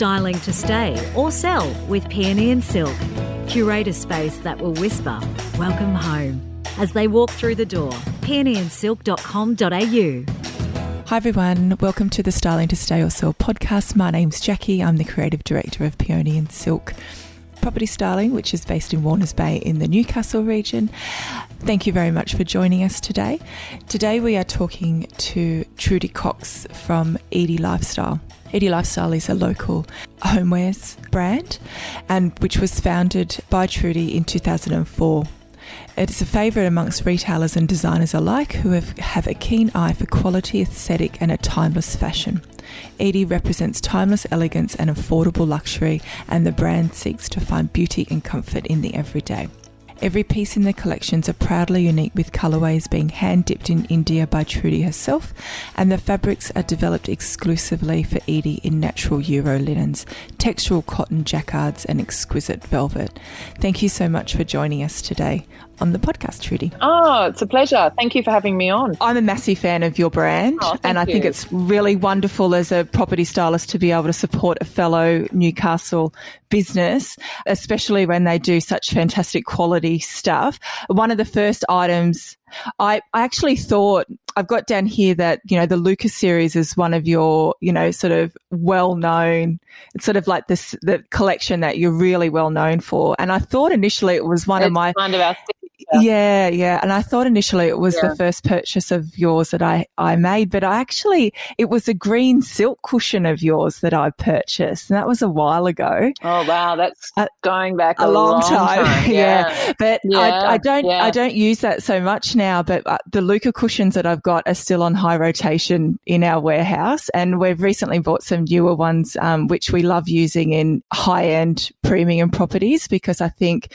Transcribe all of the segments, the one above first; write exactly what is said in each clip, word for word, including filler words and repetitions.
styling to stay or sell with Peony and Silk. Curate a space that will whisper, welcome home, as they walk through the door. peony and silk dot com dot a u. Hi everyone, welcome to the Styling to Stay or Sell podcast. My name's Jackie, I'm the Creative Director of Peony and Silk Property Styling, which is based in Warners Bay in the Newcastle region. Thank you very much for joining us today. Today we are talking to Trudy Cox from Edie Lifestyle. Edie Lifestyle is a local homewares brand and which was founded by Trudy in two thousand four. It's a favourite amongst retailers and designers alike who have, have a keen eye for quality, aesthetic and a timeless fashion. Edie represents timeless elegance and affordable luxury, and the brand seeks to find beauty and comfort in the everyday. Every piece in the collections are proudly unique, with colourways being hand-dipped in India by Trudy herself, and the fabrics are developed exclusively for Edie in natural Euro linens, textural cotton jacquards and exquisite velvet. Thank you so much for joining us today on the podcast, Trudy. Oh, it's a pleasure. Thank you for having me on. I'm a massive fan of your brand, oh, and I you. think it's really wonderful as a property stylist to be able to support a fellow Newcastle business, especially when they do such fantastic quality stuff. One of the first items I, I actually thought, I've got down here that, you know, the Lucas series is one of your, you know, sort of well-known, it's sort of like this, the collection that you're really well-known for. And I thought initially it was one it's of my... Kind of our signature. Yeah, yeah. And I thought initially it was yeah. the first purchase of yours that I, I made, but I actually, it was a green silk cushion of yours that I purchased, and that was a while ago. Oh, wow. That's uh, going back a, a long, long time. time. Yeah. yeah. But yeah. I, I don't yeah. I don't use that so much now. Now, but the Luca cushions that I've got are still on high rotation in our warehouse, and we've recently bought some newer ones, um, which we love using in high-end premium properties, because I think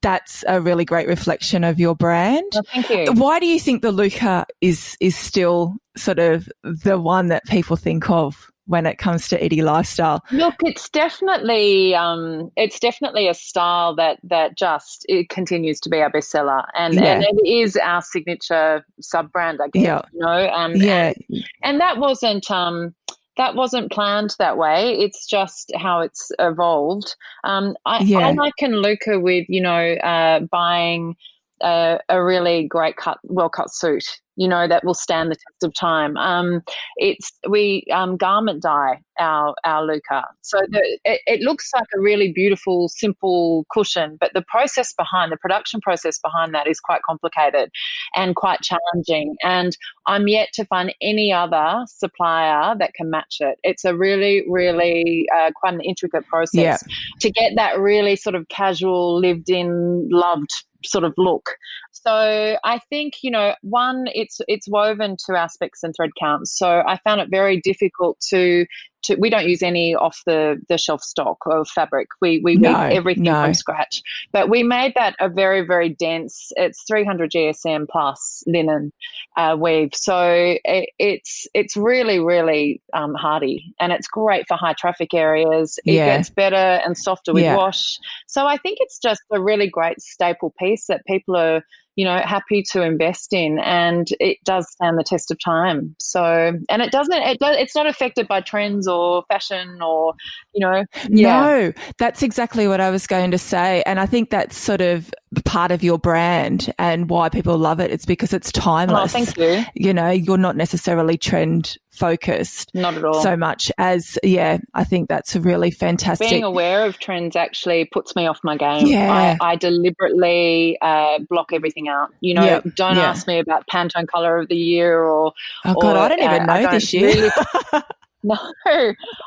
that's a really great reflection of your brand. Well, thank you. Why do you think the Luca is is still sort of the one that people think of when it comes to Edie Lifestyle? Look, it's definitely um, it's definitely a style that that just it continues to be our bestseller, and, yeah. and it is our signature sub brand, I guess. Yeah. You know, um, yeah, and, and that wasn't um, that wasn't planned that way. It's just how it's evolved. Um, I, yeah. I liken Luca with you know uh, buying a, a really great cut, well cut suit, you know, that will stand the test of time. Um, it's we um, garment dye our our Luca. So the, it, it looks like a really beautiful, simple cushion, but the process behind, the production process behind that is quite complicated and quite challenging. And I'm yet to find any other supplier that can match it. It's a really, really uh, quite an intricate process yeah. to get that really sort of casual, lived-in, loved sort of look. So I think, you know, one, it's it's woven to our specs and thread counts. So I found it very difficult to to we don't use any off the, the shelf stock of fabric. We we no, make everything no. from scratch. But we made that a very, very dense, it's three hundred G S M plus linen uh, weave. So it, it's it's really, really um, hardy, and it's great for high traffic areas. It yeah. gets better and softer with yeah. wash. So I think it's just a really great staple piece that people are, you know, happy to invest in, and it does stand the test of time. So, and it doesn't, it does, it's not affected by trends or fashion or, you know. Yeah. No, that's exactly what I was going to say. And I think that's sort of part of your brand and why people love it. It's because it's timeless. Oh, thank you. You know, you're not necessarily trend focused. Not at all. So much as, yeah, I think that's a really fantastic. Being aware of trends actually puts me off my game. Yeah. I, I deliberately uh, block everything out. You know, yep. don't yeah. ask me about Pantone colour of the year or. Oh, God, or, I don't even uh, know I don't this year. Really- No,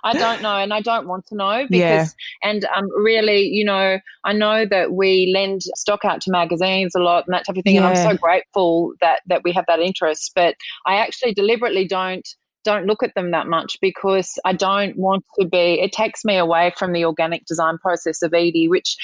I don't know, and I don't want to know because yeah. and um, really, you know, I know that we lend stock out to magazines a lot and that type of thing, yeah. and I'm so grateful that, that we have that interest. But I actually deliberately don't don't look at them that much because I don't want to be. It takes me away from the organic design process of Edie, which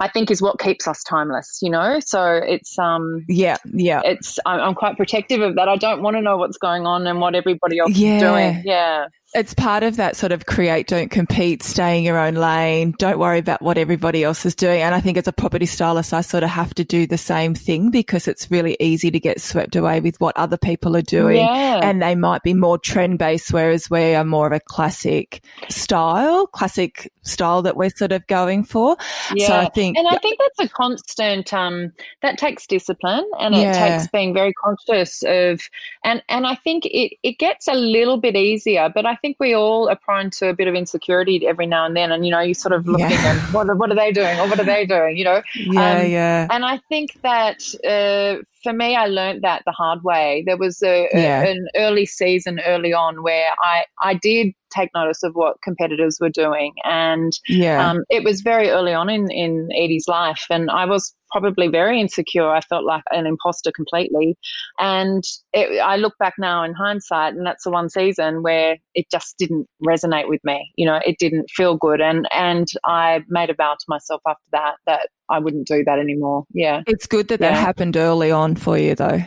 I think is what keeps us timeless, you know. So it's um yeah yeah it's I'm, I'm quite protective of that. I don't want to know what's going on and what everybody else yeah. is doing. Yeah. It's part of that sort of create, don't compete, stay in your own lane, don't worry about what everybody else is doing. And I think as a property stylist, I sort of have to do the same thing because it's really easy to get swept away with what other people are doing. Yeah. And they might be more trend-based, whereas we are more of a classic style, classic style that we're sort of going for. Yeah. So I think, and I think that's a constant, um, that takes discipline and it yeah. takes being very conscious of, and, and I think it, it gets a little bit easier, but I think I think we all are prone to a bit of insecurity every now and then, and you know, you sort of looking yeah. at what, what are they doing, or what are they doing, you know? Yeah, um, yeah. And I think that uh, for me, I learned that the hard way. There was a, yeah. a, an early season, early on, where I I did take notice of what competitors were doing, and yeah. um, it was very early on in in Edie's life, and I was probably very insecure. I felt like an imposter completely. And it, I look back now in hindsight, and that's the one season where it just didn't resonate with me. You know, it didn't feel good. And, and I made a vow to myself after that, that I wouldn't do that anymore. Yeah. It's good that yeah. that happened early on for you though.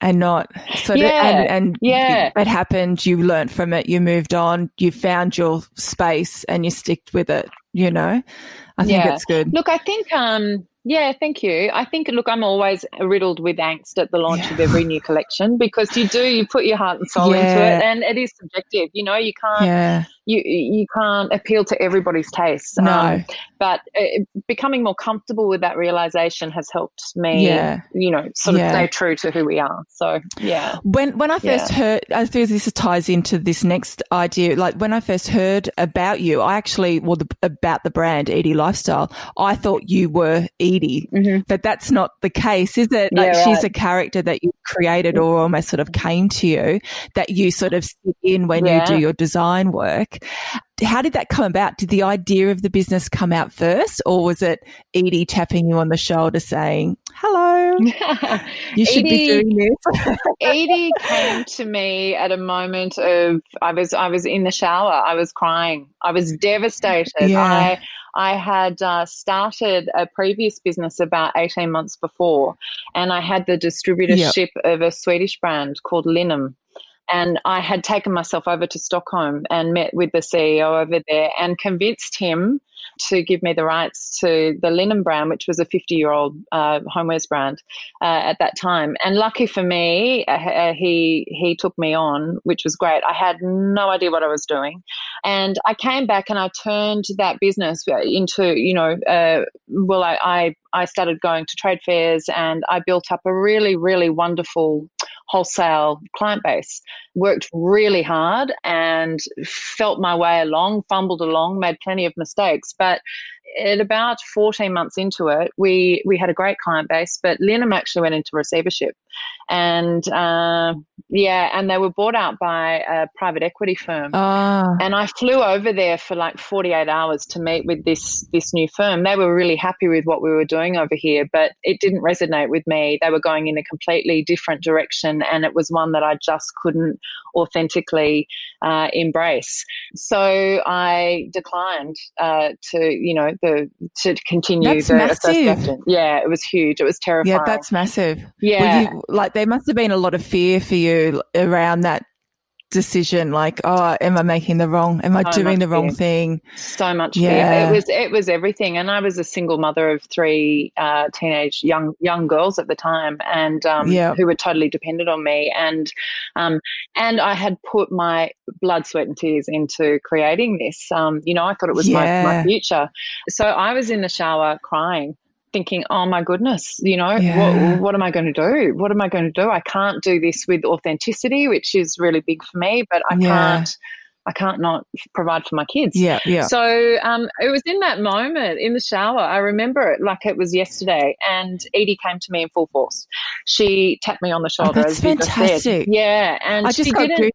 And not sort yeah, of, and, and yeah. it happened, you learned from it, you moved on, you found your space and you sticked with it, you know? I think yeah. it's good. Look, I think, um, yeah, thank you. I think, look, I'm always riddled with angst at the launch yeah. of every new collection because you do, you put your heart and soul yeah. into it, and it is subjective. You know, you can't yeah. you you can't appeal to everybody's taste. No. Um, but uh, becoming more comfortable with that realisation has helped me, yeah. you know, sort of yeah. stay true to who we are. So, yeah. When when I first yeah. heard, I feel this ties into this next idea, like when I first heard about you, I actually, well, the, about the brand Edie Lifestyle, I thought you were Edie, mm-hmm. but that's not the case, is it? Like yeah, right. she's a character that you created or almost sort of came to you, that you sort of sit in when yeah. you do your design work. How did that come about? Did the idea of the business come out first, or was it Edie tapping you on the shoulder saying, hello, you should Edie, be doing this? Edie came to me at a moment of, I was I was in the shower. I was crying. I was devastated. Yeah. I I had uh, started a previous business about eighteen months before, and I had the distributorship yep. of a Swedish brand called Linum. And I had taken myself over to Stockholm and met with the C E O over there and convinced him to give me the rights to the Linum brand, which was a fifty-year-old uh, homewares brand uh, at that time. And lucky for me, uh, he he took me on, which was great. I had no idea what I was doing. And I came back and I turned that business into, you know, uh, well, I, I, I started going to trade fairs, and I built up a really, really wonderful wholesale client base, worked really hard and felt my way along, fumbled along, made plenty of mistakes. But at about fourteen months into it, we, we had a great client base, but Linum actually went into receivership. And, uh, yeah, and they were bought out by a private equity firm. Oh. And I flew over there for like forty-eight hours to meet with this this new firm. They were really happy with what we were doing over here, but it didn't resonate with me. They were going in a completely different direction, and it was one that I just couldn't authentically uh, embrace. So I declined uh, to, you know, the to continue. That's the massive. Yeah, it was huge. It was terrifying. Yeah, that's massive. Yeah. Well, you, like there must have been a lot of fear for you around that decision, like, oh, am I making the wrong, am I doing the wrong thing? So much fear. It was it was everything. And I was a single mother of three uh, teenage young young girls at the time, and um, yeah. who were totally dependent on me. And um, and I had put my blood, sweat and tears into creating this. Um, you know, I thought it was yeah. my, my future. So I was in the shower crying, thinking, oh, my goodness, you know, yeah. what, what am I going to do? What am I going to do? I can't do this with authenticity, which is really big for me, but I yeah. can't I can't not provide for my kids. Yeah, yeah. So um, it was in that moment in the shower, I remember it like it was yesterday, and Edie came to me in full force. She tapped me on the shoulder. Oh, that's as fantastic. Yeah, and I just she got didn't.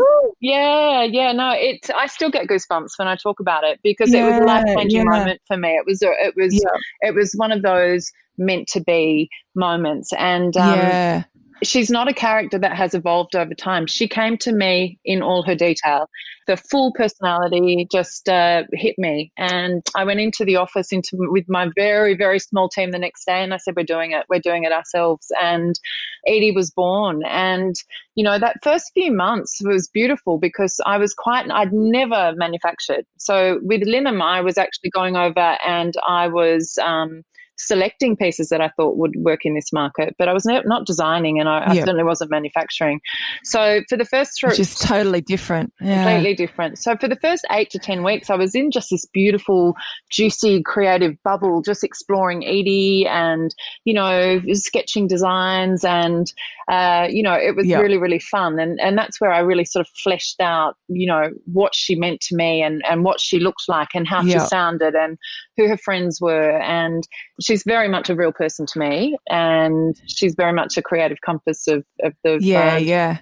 Ooh, yeah, yeah, no, it's. I still get goosebumps when I talk about it because yeah, it was a life-changing yeah. moment for me. It was, a, it was, yeah. it was one of those meant to be moments, and um, yeah. she's not a character that has evolved over time. She came to me in all her detail. The full personality just uh, hit me. And I went into the office into with my very, very small team the next day, and I said, we're doing it. We're doing it ourselves. And Edie was born. And, you know, that first few months was beautiful because I was quite – I'd never manufactured. So with Linum, I was actually going over and I was um, – selecting pieces that I thought would work in this market, but I was not designing and I, yep. I certainly wasn't manufacturing. So for the first three, which is totally different, yeah. completely different. So for the first eight to ten weeks, I was in just this beautiful, juicy, creative bubble, just exploring Edie and, you know, sketching designs and, uh, you know, it was yep. really, really fun. And and that's where I really sort of fleshed out, you know, what she meant to me and, and what she looked like and how yep. she sounded and who her friends were. And she's very much a real person to me, and she's very much a creative compass of, of the yeah, brand. Yeah.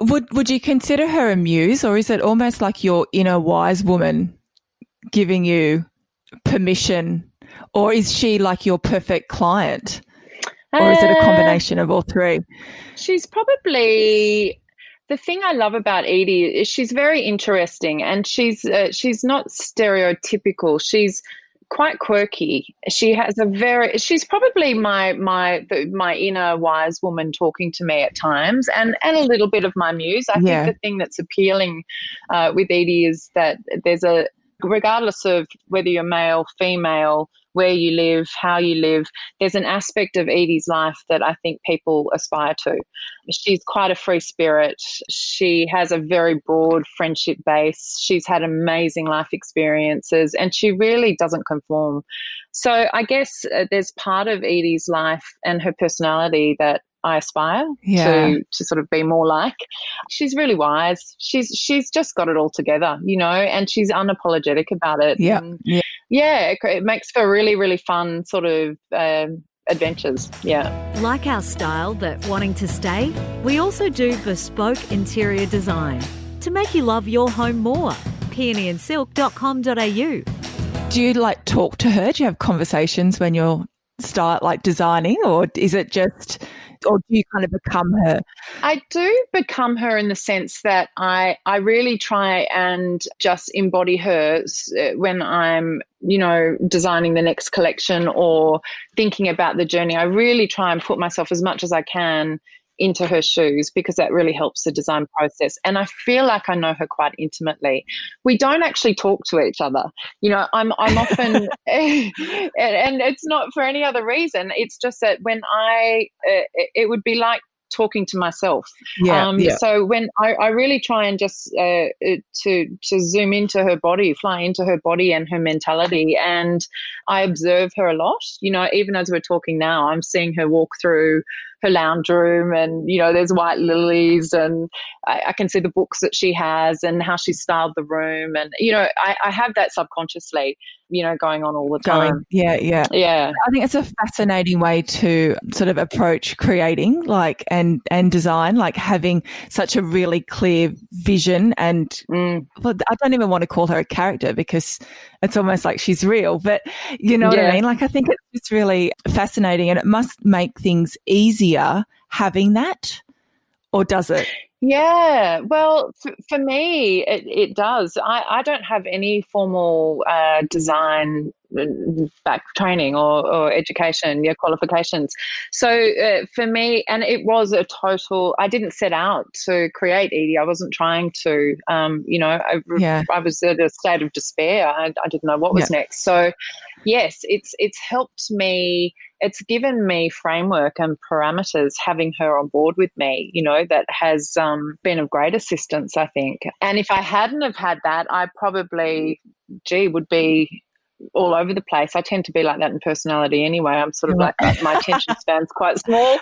Would would you consider her a muse, or is it almost like your inner wise woman giving you permission, or is she like your perfect client, or uh, is it a combination of all three? She's probably... The thing I love about Edie is she's very interesting, and she's uh, she's not stereotypical. She's quite quirky. She has a very. She's probably my my my inner wise woman talking to me at times, and, and a little bit of my muse. I yeah. think the thing that's appealing uh, with Edie is that there's a regardless of whether you're male, female, where you live, how you live, there's an aspect of Edie's life that I think people aspire to. She's quite a free spirit. She has a very broad friendship base. She's had amazing life experiences, and she really doesn't conform. So I guess uh, there's part of Edie's life and her personality that I aspire yeah. to to sort of be more like. She's really wise. She's she's just got it all together, you know, and she's unapologetic about it. Yeah, and, yeah. yeah it, it makes for really, really fun sort of um, adventures, yeah. Like our style but wanting to stay, we also do bespoke interior design to make you love your home more. peony and silk dot com dot a u. Do you, like, talk to her? Do you have conversations when you're start, like, designing, or is it just... or do you kind of become her? I do become her in the sense that I, I really try and just embody her when I'm, you know, designing the next collection or thinking about the journey. I really try and put myself as much as I can into her shoes because that really helps the design process. And I feel like I know her quite intimately. We don't actually talk to each other. You know, I'm I'm often, and, and it's not for any other reason. It's just that when I, uh, it would be like talking to myself. Yeah, um, yeah. So when I, I really try and just uh, to to zoom into her body, fly into her body and her mentality, and I observe her a lot. You know, even as we're talking now, I'm seeing her walk through her lounge room, and, you know, there's white lilies, and I, I can see the books that she has and how she styled the room. And, you know, I, I have that subconsciously, you know, going on all the time. Going, yeah, yeah. Yeah. I think it's a fascinating way to sort of approach creating, like, and, and design, like having such a really clear vision. And mm. I don't even want to call her a character because it's almost like she's real, but you know yeah. what I mean? Like, I think it's just really fascinating, and it must make things easier having that, or does it? Yeah, well, f- for me, it, it does. I, I don't have any formal uh, design back training or, or education, yeah, qualifications. So uh, for me, and it was a total, I didn't set out to create Edie. I wasn't trying to, um, you know, I, yeah. I was at a state of despair. I, I didn't know what was yeah. next. So yes, it's it's helped me. It's given me framework and parameters having her on board with me, you know, that has um, been of great assistance, I think. And if I hadn't have had that, I probably, gee, would be all over the place. I tend to be like that in personality anyway. I'm sort of like that. My attention span's quite small.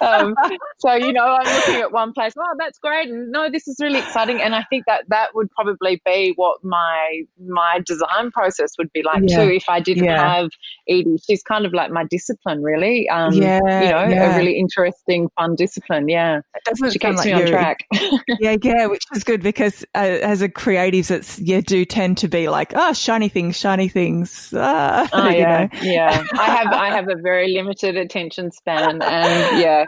Um, so, you know, I'm looking at one place, oh, that's great, and no, this is really exciting. And I think that that would probably be what my my design process would be like yeah. too if I didn't yeah. have Edie. She's kind of like my discipline, really. Um, yeah, you know, yeah. a really interesting, fun discipline, yeah. She keeps like me on track. yeah, yeah, which is good because uh, as a creatives, it's, you do tend to be like, oh, shiny things, shiny things. things. Uh, oh, yeah, you know. yeah. I have I have a very limited attention span, and yeah,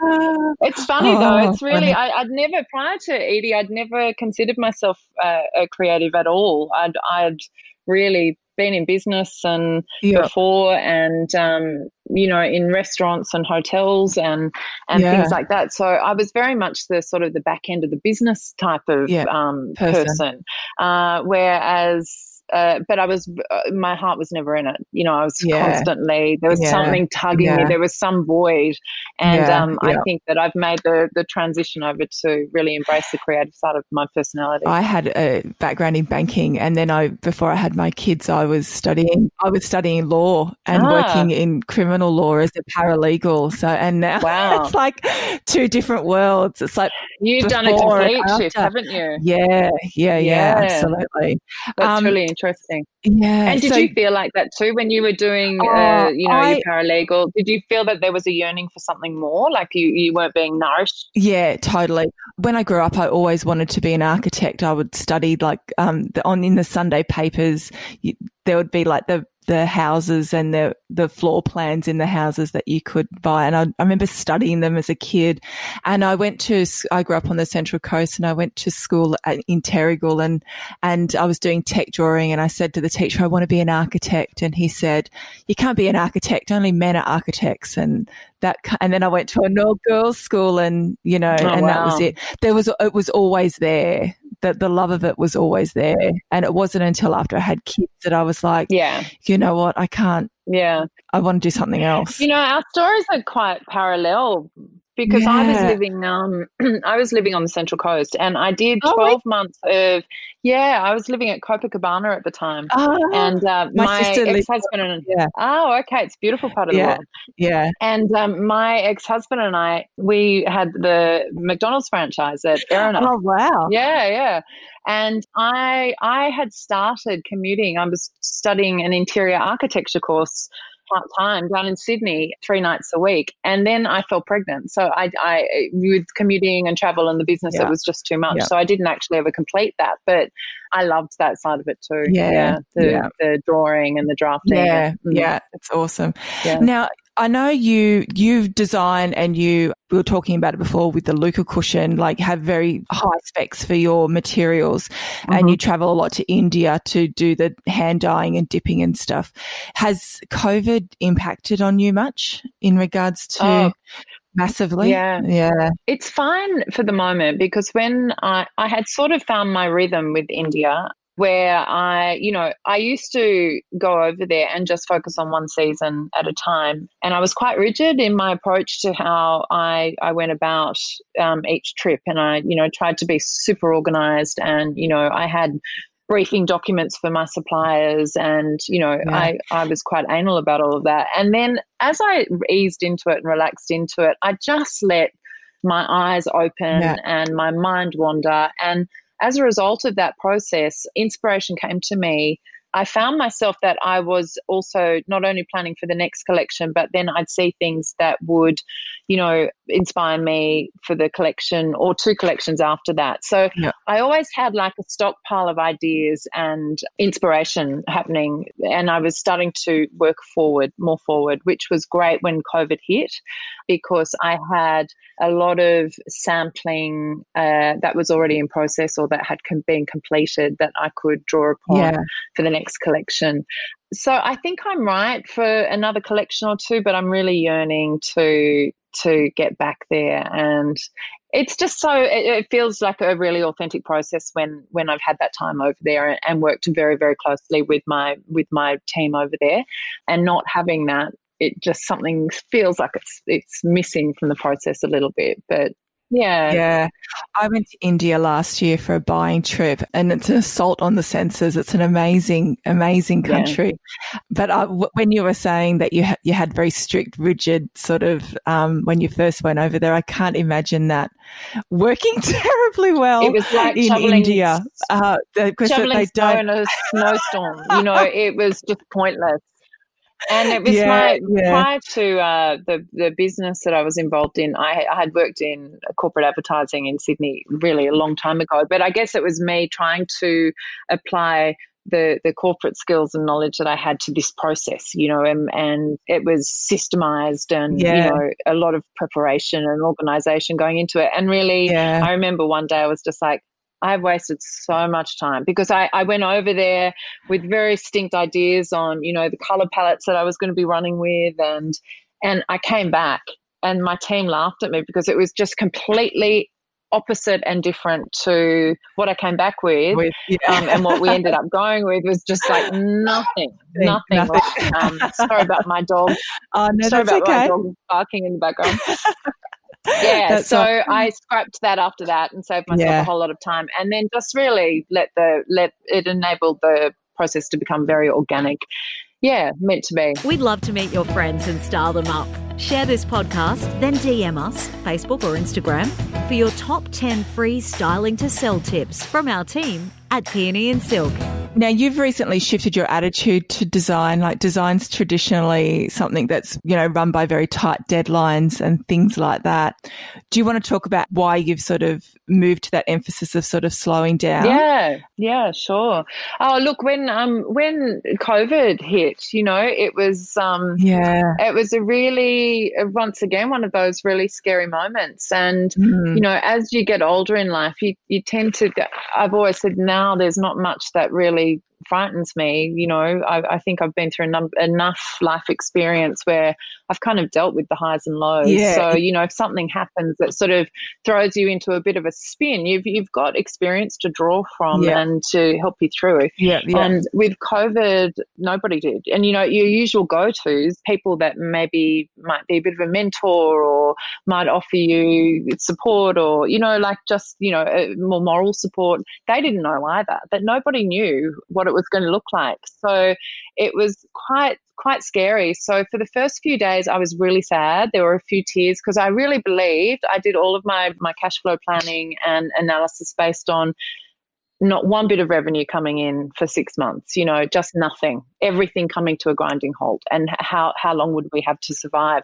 it's funny oh, though. It's really I, I'd never prior to Edie, I'd never considered myself uh, a creative at all. I'd I'd really been in business and yep. before, and um, you know, in restaurants and hotels and and yeah. things like that. So I was very much the sort of the back end of the business type of yeah. um, person. person. Uh, whereas. Uh, but I was, uh, my heart was never in it. You know, I was yeah. constantly, there was yeah. something tugging yeah. me, there was some void. And yeah. Um, yeah. I think that I've made the, the transition over to really embrace the creative side of my personality. I had a background in banking, and then I, before I had my kids, I was studying, I was studying law and ah. working in criminal law as a paralegal. So, and now wow. it's like two different worlds. It's like, you've done a complete shift, haven't you? Yeah, yeah, yeah, yeah. absolutely. That's um, really interesting. Interesting. Yeah. And did so, you feel like that too when you were doing, uh, uh, you know, I, your paralegal? Did you feel that there was a yearning for something more? Like you, you weren't being nourished? Yeah, totally. When I grew up, I always wanted to be an architect. I would study like um, the, on in the Sunday papers. You, there would be like the the houses and the the floor plans in the houses that you could buy. And I, I remember studying them as a kid. And I went to, I grew up on the Central Coast, and I went to school at, in Terrigal, and, and I was doing tech drawing, and I said to the teacher, I want to be an architect. And he said, you can't be an architect, only men are architects. And that, and then I went to an all girls school, and, you know, oh, and wow. that was it. There was, it was always there. That the love of it was always there. And it wasn't until after I had kids that I was like, yeah, you know what, I can't, yeah, I want to do something else. You know, our stories are quite parallel, because yeah. I was living, um, I was living on the Central Coast, and I did twelve oh, months of, yeah, I was living at Copacabana at the time, oh, and uh, my, my ex-husband and yeah. oh, okay, it's a beautiful part of yeah. the world. Yeah, and um, my ex-husband and I, we had the McDonald's franchise at Arona. Oh wow! Yeah, yeah. And I, I had started commuting. I was studying an interior architecture course part-time down in Sydney three nights a week, and then I fell pregnant, so I, I with commuting and travel and the business yeah. it was just too much yeah. so I didn't actually ever complete that, but I loved that side of it too. Yeah, yeah. The, yeah. the drawing and the drafting. Yeah, mm-hmm. yeah, it's awesome. Yeah. Now I know you you've designed, and you we were talking about it before with the Luca cushion, like have very high specs for your materials, mm-hmm. and you travel a lot to India to do the hand dyeing and dipping and stuff. Has COVID impacted on you much in regards to? Oh. Massively. Yeah. Yeah. It's fine for the moment, because when I, I had sort of found my rhythm with India, where I, you know, I used to go over there and just focus on one season at a time. And I was quite rigid in my approach to how I, I went about um, each trip. And I, you know, tried to be super organized, and, you know, I had briefing documents for my suppliers, and, you know, yeah. I, I was quite anal about all of that. And then as I eased into it and relaxed into it, I just let my eyes open yeah. and my mind wander. And as a result of that process, inspiration came to me. I found myself that I was also not only planning for the next collection, but then I'd see things that would, you know, inspire me for the collection or two collections after that. So yeah. I always had like a stockpile of ideas and inspiration happening, and I was starting to work forward, more forward, which was great when COVID hit, because I had a lot of sampling uh, that was already in process or that had com- been completed that I could draw upon yeah. for the next collection. So I think I'm right for another collection or two, but I'm really yearning to to get back there. And it's just so it, it feels like a really authentic process when when I've had that time over there, and, and worked very, very closely with my with my team over there. And not having that, it just something feels like it's it's missing from the process a little bit. But yeah. Yeah. I went to India last year for a buying trip, and it's an assault on the senses. It's an amazing, amazing country. Yeah. But I, when you were saying that you, ha- you had very strict, rigid sort of um, when you first went over there, I can't imagine that working terribly well it was like in India. Uh, because shoveling they snow in a snowstorm. You know, it was just pointless. And it was yeah, my yeah. prior to uh, the the business that I was involved in. I, I had worked in corporate advertising in Sydney really a long time ago, but I guess it was me trying to apply the the corporate skills and knowledge that I had to this process, you know, and, and it was systemized and, yeah. you know, a lot of preparation and organization going into it. And really, yeah. I remember one day I was just like, I've wasted so much time because I, I went over there with very distinct ideas on, you know, the color palettes that I was going to be running with. And, and I came back and my team laughed at me because it was just completely opposite and different to what I came back with, with yeah. um, and what we ended up going with was just like nothing, nothing. nothing. Like, um, sorry about my dog. Oh, no, sorry about okay. my dog barking in the background. Yeah, that's so awesome. I scrapped that after that and saved myself yeah. a whole lot of time, and then just really let the let it enabled the process to become very organic. Yeah, meant to be. We'd love to meet your friends and style them up. Share this podcast, then D M us, Facebook or Instagram, for your top ten free styling to sell tips from our team at Peony and Silk. Now, you've recently shifted your attitude to design. Like, design's traditionally something that's, you know, run by very tight deadlines and things like that. Do you want to talk about why you've sort of moved to that emphasis of sort of slowing down? Yeah, yeah, sure. Oh, look, when um when COVID hit, you know, it was um yeah it was a really once again one of those really scary moments. And mm-hmm. you know, as you get older in life, you you tend to. I've always said now there's not much that really frightens me. You know, I, I think I've been through a num- enough life experience where I've kind of dealt with the highs and lows. Yeah. So, you know, if something happens that sort of throws you into a bit of a spin, you've you've got experience to draw from yeah. and to help you through. Yeah, yeah. And with COVID, nobody did. And, you know, your usual go-tos, people that maybe might be a bit of a mentor or might offer you support or, you know, like just, you know, more moral support, they didn't know either. But nobody knew what it was going to look like. So it was quite quite scary. So for the first few days I was really sad. There were a few tears because I really believed I did all of my my cash flow planning and analysis based on not one bit of revenue coming in for six months, you know, just nothing, everything coming to a grinding halt, and how how long would we have to survive.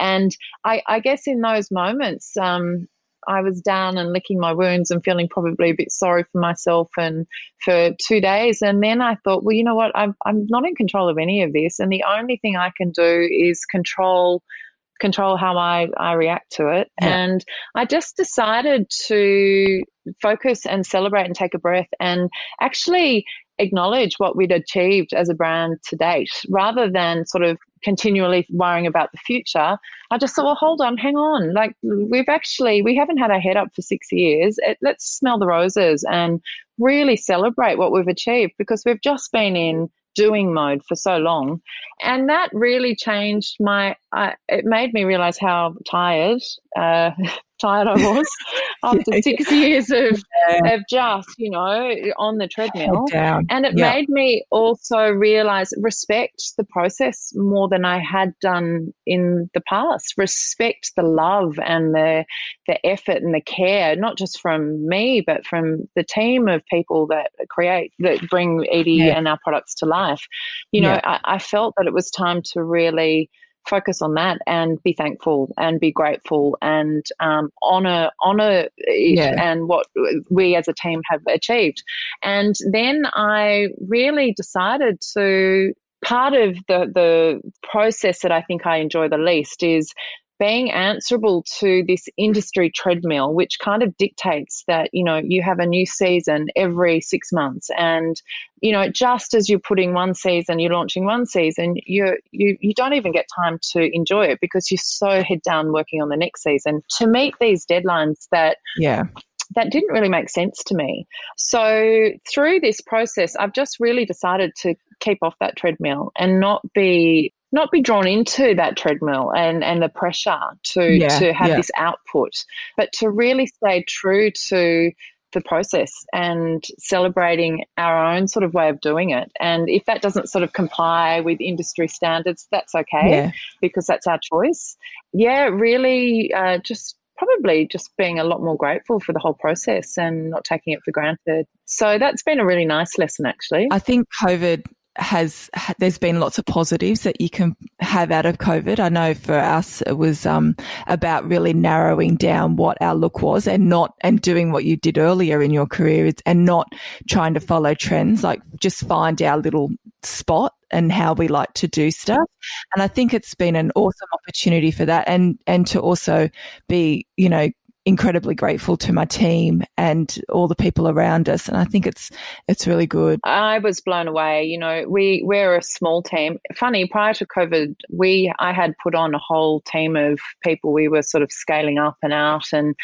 And I, I guess in those moments um I was down and licking my wounds and feeling probably a bit sorry for myself and for two days. And then I thought, well, you know what, I'm, I'm not in control of any of this. And the only thing I can do is control control how I, I react to it. Yeah. And I just decided to focus and celebrate and take a breath and actually acknowledge what we'd achieved as a brand to date rather than sort of continually worrying about the future. I just thought, well, hold on, hang on. Like, we've actually, we haven't had our head up for six years. It, let's smell the roses and really celebrate what we've achieved because we've just been in doing mode for so long. And that really changed my, uh, it made me realize how tired, uh, tired I was after six years of, yeah. of just, you know, on the treadmill. Down. And it yeah. made me also realize, respect the process more than I had done in the past. Respect the love and the the effort and the care, not just from me, but from the team of people that create, that bring Edie yeah. and our products to life. You know, yeah. I, I felt that it was time to really focus on that and be thankful and be grateful and um, honor honor yeah. and what we as a team have achieved. And then I really decided to, part of the the process that I think I enjoy the least is being answerable to this industry treadmill, which kind of dictates that, you know, you have a new season every six months and, you know, just as you're putting one season, you're launching one season, you you you don't even get time to enjoy it because you're so head down working on the next season to meet these deadlines that yeah. that didn't really make sense to me. So through this process, I've just really decided to keep off that treadmill and not be not be drawn into that treadmill and, and the pressure to yeah, to have yeah. this output, but to really stay true to the process and celebrating our own sort of way of doing it. And if that doesn't sort of comply with industry standards, that's okay yeah. because that's our choice. Yeah, really uh, just probably just being a lot more grateful for the whole process and not taking it for granted. So that's been a really nice lesson, actually. I think COVID has, there's been lots of positives that you can have out of COVID. I know for us, it was um, about really narrowing down what our look was, and not, and doing what you did earlier in your career and not trying to follow trends, like just find our little spot and how we like to do stuff. And I think it's been an awesome opportunity for that, and, and to also be, you know, incredibly grateful to my team and all the people around us. And I think it's it's really good. I was blown away. You know, we, we're a small team. Funny, prior to COVID, we I had put on a whole team of people. We were sort of scaling up and out, and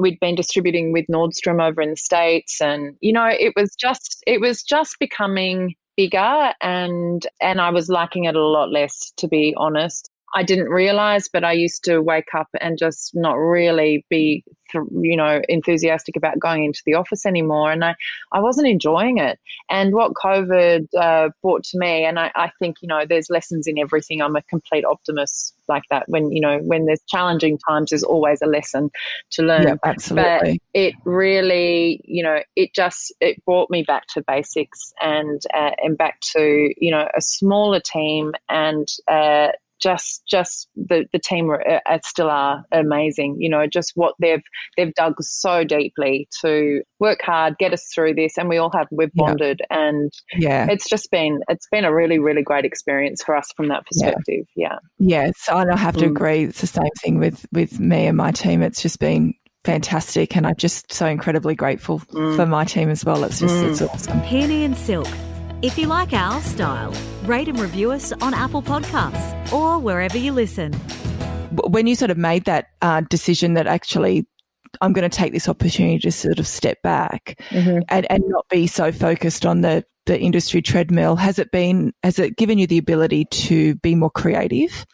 we'd been distributing with Nordstrom over in the States. And, you know, it was just it was just becoming bigger, and and I was liking it a lot less, to be honest. I didn't realize, but I used to wake up and just not really be, you know, enthusiastic about going into the office anymore. And I, I wasn't enjoying it. And what COVID uh, brought to me, and I, I think, you know, there's lessons in everything. I'm a complete optimist like that. When, you know, when there's challenging times, there's always a lesson to learn. Yeah, absolutely. But it really, you know, it just, it brought me back to basics, and, uh, and back to, you know, a smaller team, and, uh, Just, just the, the team are, are, still are amazing. You know, just what they've they've dug so deeply to work hard, get us through this, and we all have we've bonded. Yeah. And yeah, it's just been it's been a really really great experience for us from that perspective. Yeah, yeah. yeah so I have to agree. It's the same thing with with me and my team. It's just been fantastic, and I'm just so incredibly grateful mm. for my team as well. It's just mm. it's awesome. Peony and Silk. If you like our style, rate and review us on Apple Podcasts or wherever you listen. When you sort of made that uh, decision that actually I'm going to take this opportunity to sort of step back mm-hmm. and, and not be so focused on the, the industry treadmill, has it been, has it given you the ability to be more creative?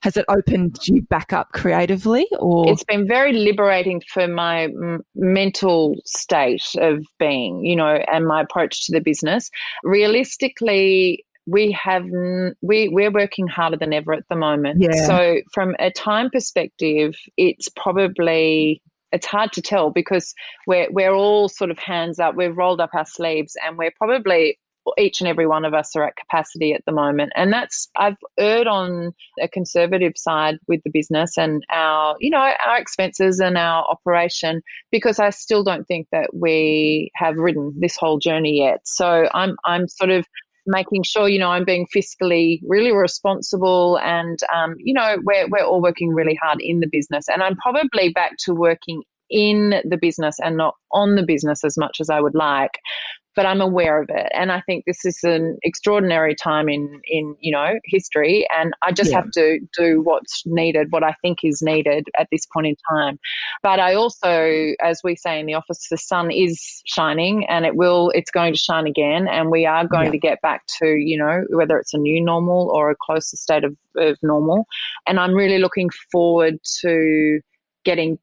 Has it opened you back up creatively? Or it's been very liberating for my m- mental state of being, you know, and my approach to the business. Realistically, we have n- we we're working harder than ever at the moment. Yeah. So from a time perspective, it's probably. It's hard to tell because we're we're all sort of hands up. We've rolled up our sleeves, and we're probably each and every one of us are at capacity at the moment. And that's I've erred on a conservative side with the business and our you know our expenses and our operation, because I still don't think that we have ridden this whole journey yet. So I'm I'm sort of. making sure, you know, I'm being fiscally really responsible, and, um, you know, we're, we're all working really hard in the business, and I'm probably back to working in the business and not on the business as much as I would like, but I'm aware of it. And I think this is an extraordinary time in, in, you know, history, and I just yeah. have to do what's needed, what I think is needed at this point in time. But I also, as we say in the office, the sun is shining, and it will, it's going to shine again, and we are going yeah. to get back to, you know, whether it's a new normal or a closer state of, of normal. And I'm really looking forward to getting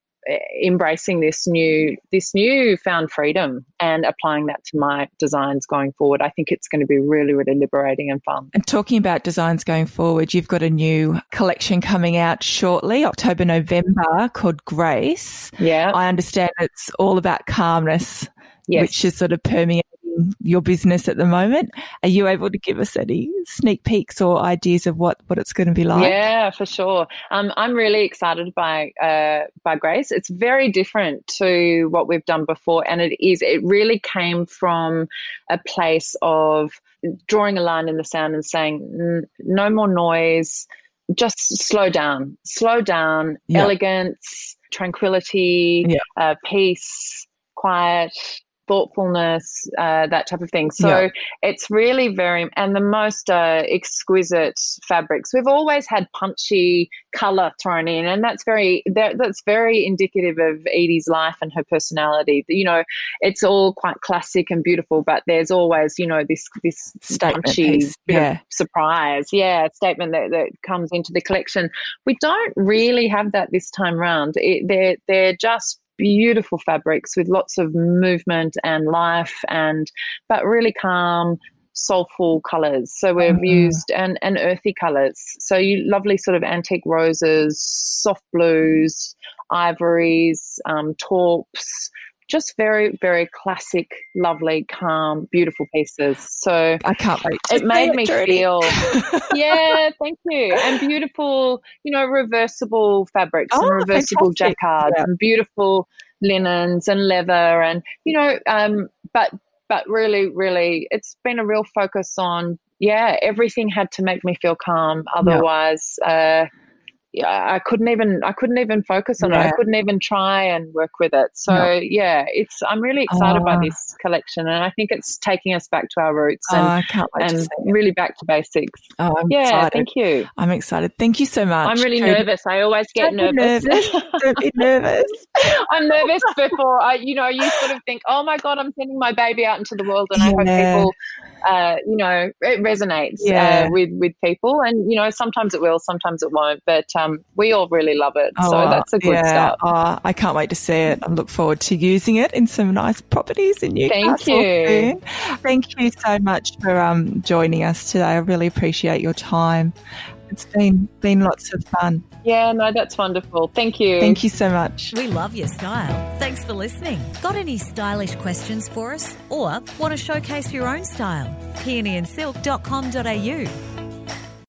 embracing this new this new found freedom and applying that to my designs going forward. I think it's going to be really, really liberating and fun. And talking about designs going forward, you've got a new collection coming out shortly, October, November, called Grace. Yeah. I understand it's all about calmness, yes. which is sort of permeating your business at the moment. Are you able to give us any sneak peeks or ideas of what, what it's going to be like? Yeah, for sure. Um, I'm really excited by uh, by Grace. It's very different to what we've done before, and it is. It really came from a place of drawing a line in the sand and saying no more noise, just slow down, slow down, yeah. elegance, tranquility, yeah. uh, peace, quiet, thoughtfulness, uh, that type of thing. So yeah. it's really very, and the most uh, exquisite fabrics. We've always had punchy colour thrown in, and that's very that, that's very indicative of Edie's life and her personality. You know, it's all quite classic and beautiful, but there's always, you know, this this statement punchy bit yeah. of surprise, yeah, statement that, that comes into the collection. We don't really have that this time round. It, they're they're just beautiful fabrics with lots of movement and life, and but really calm, soulful colours. So we've mm. used and, and earthy colours. So you lovely sort of antique roses, soft blues, ivories, um, taups, just very, very classic, lovely, calm, beautiful pieces. So I can't wait. It made me feel, yeah, thank you. And beautiful, you know, reversible fabrics oh, and reversible fantastic. jacquards yeah. and beautiful linens and leather and, you know, um, but but really, really, it's been a real focus on, yeah, everything had to make me feel calm. Otherwise, yeah. uh, I couldn't even I couldn't even focus on yeah. it. I couldn't even try and work with it. So no. yeah, it's I'm really excited oh. by this collection, and I think it's taking us back to our roots and, oh, I can't wait and to really back to basics. Oh, I'm yeah, excited. Thank you. I'm excited. Thank you so much. I'm really Trudy. nervous. I always get Don't nervous. Be nervous. Don't be nervous. I'm nervous before I, you know, you sort of think, oh my God, I'm sending my baby out into the world, and I yeah. hope people, uh, you know, it resonates yeah. uh, with with people, and you know, sometimes it will, sometimes it won't, but. Um, Um, we all really love it, oh, so that's a good yeah. start. Oh, I can't wait to see it. I look forward to using it in some nice properties in Newcastle. Thank you. Soon. Thank you so much for um, joining us today. I really appreciate your time. It's been been lots of fun. Yeah, no, that's wonderful. Thank you. Thank you so much. We love your style. Thanks for listening. Got any stylish questions for us or want to showcase your own style? peony and silk dot com dot a u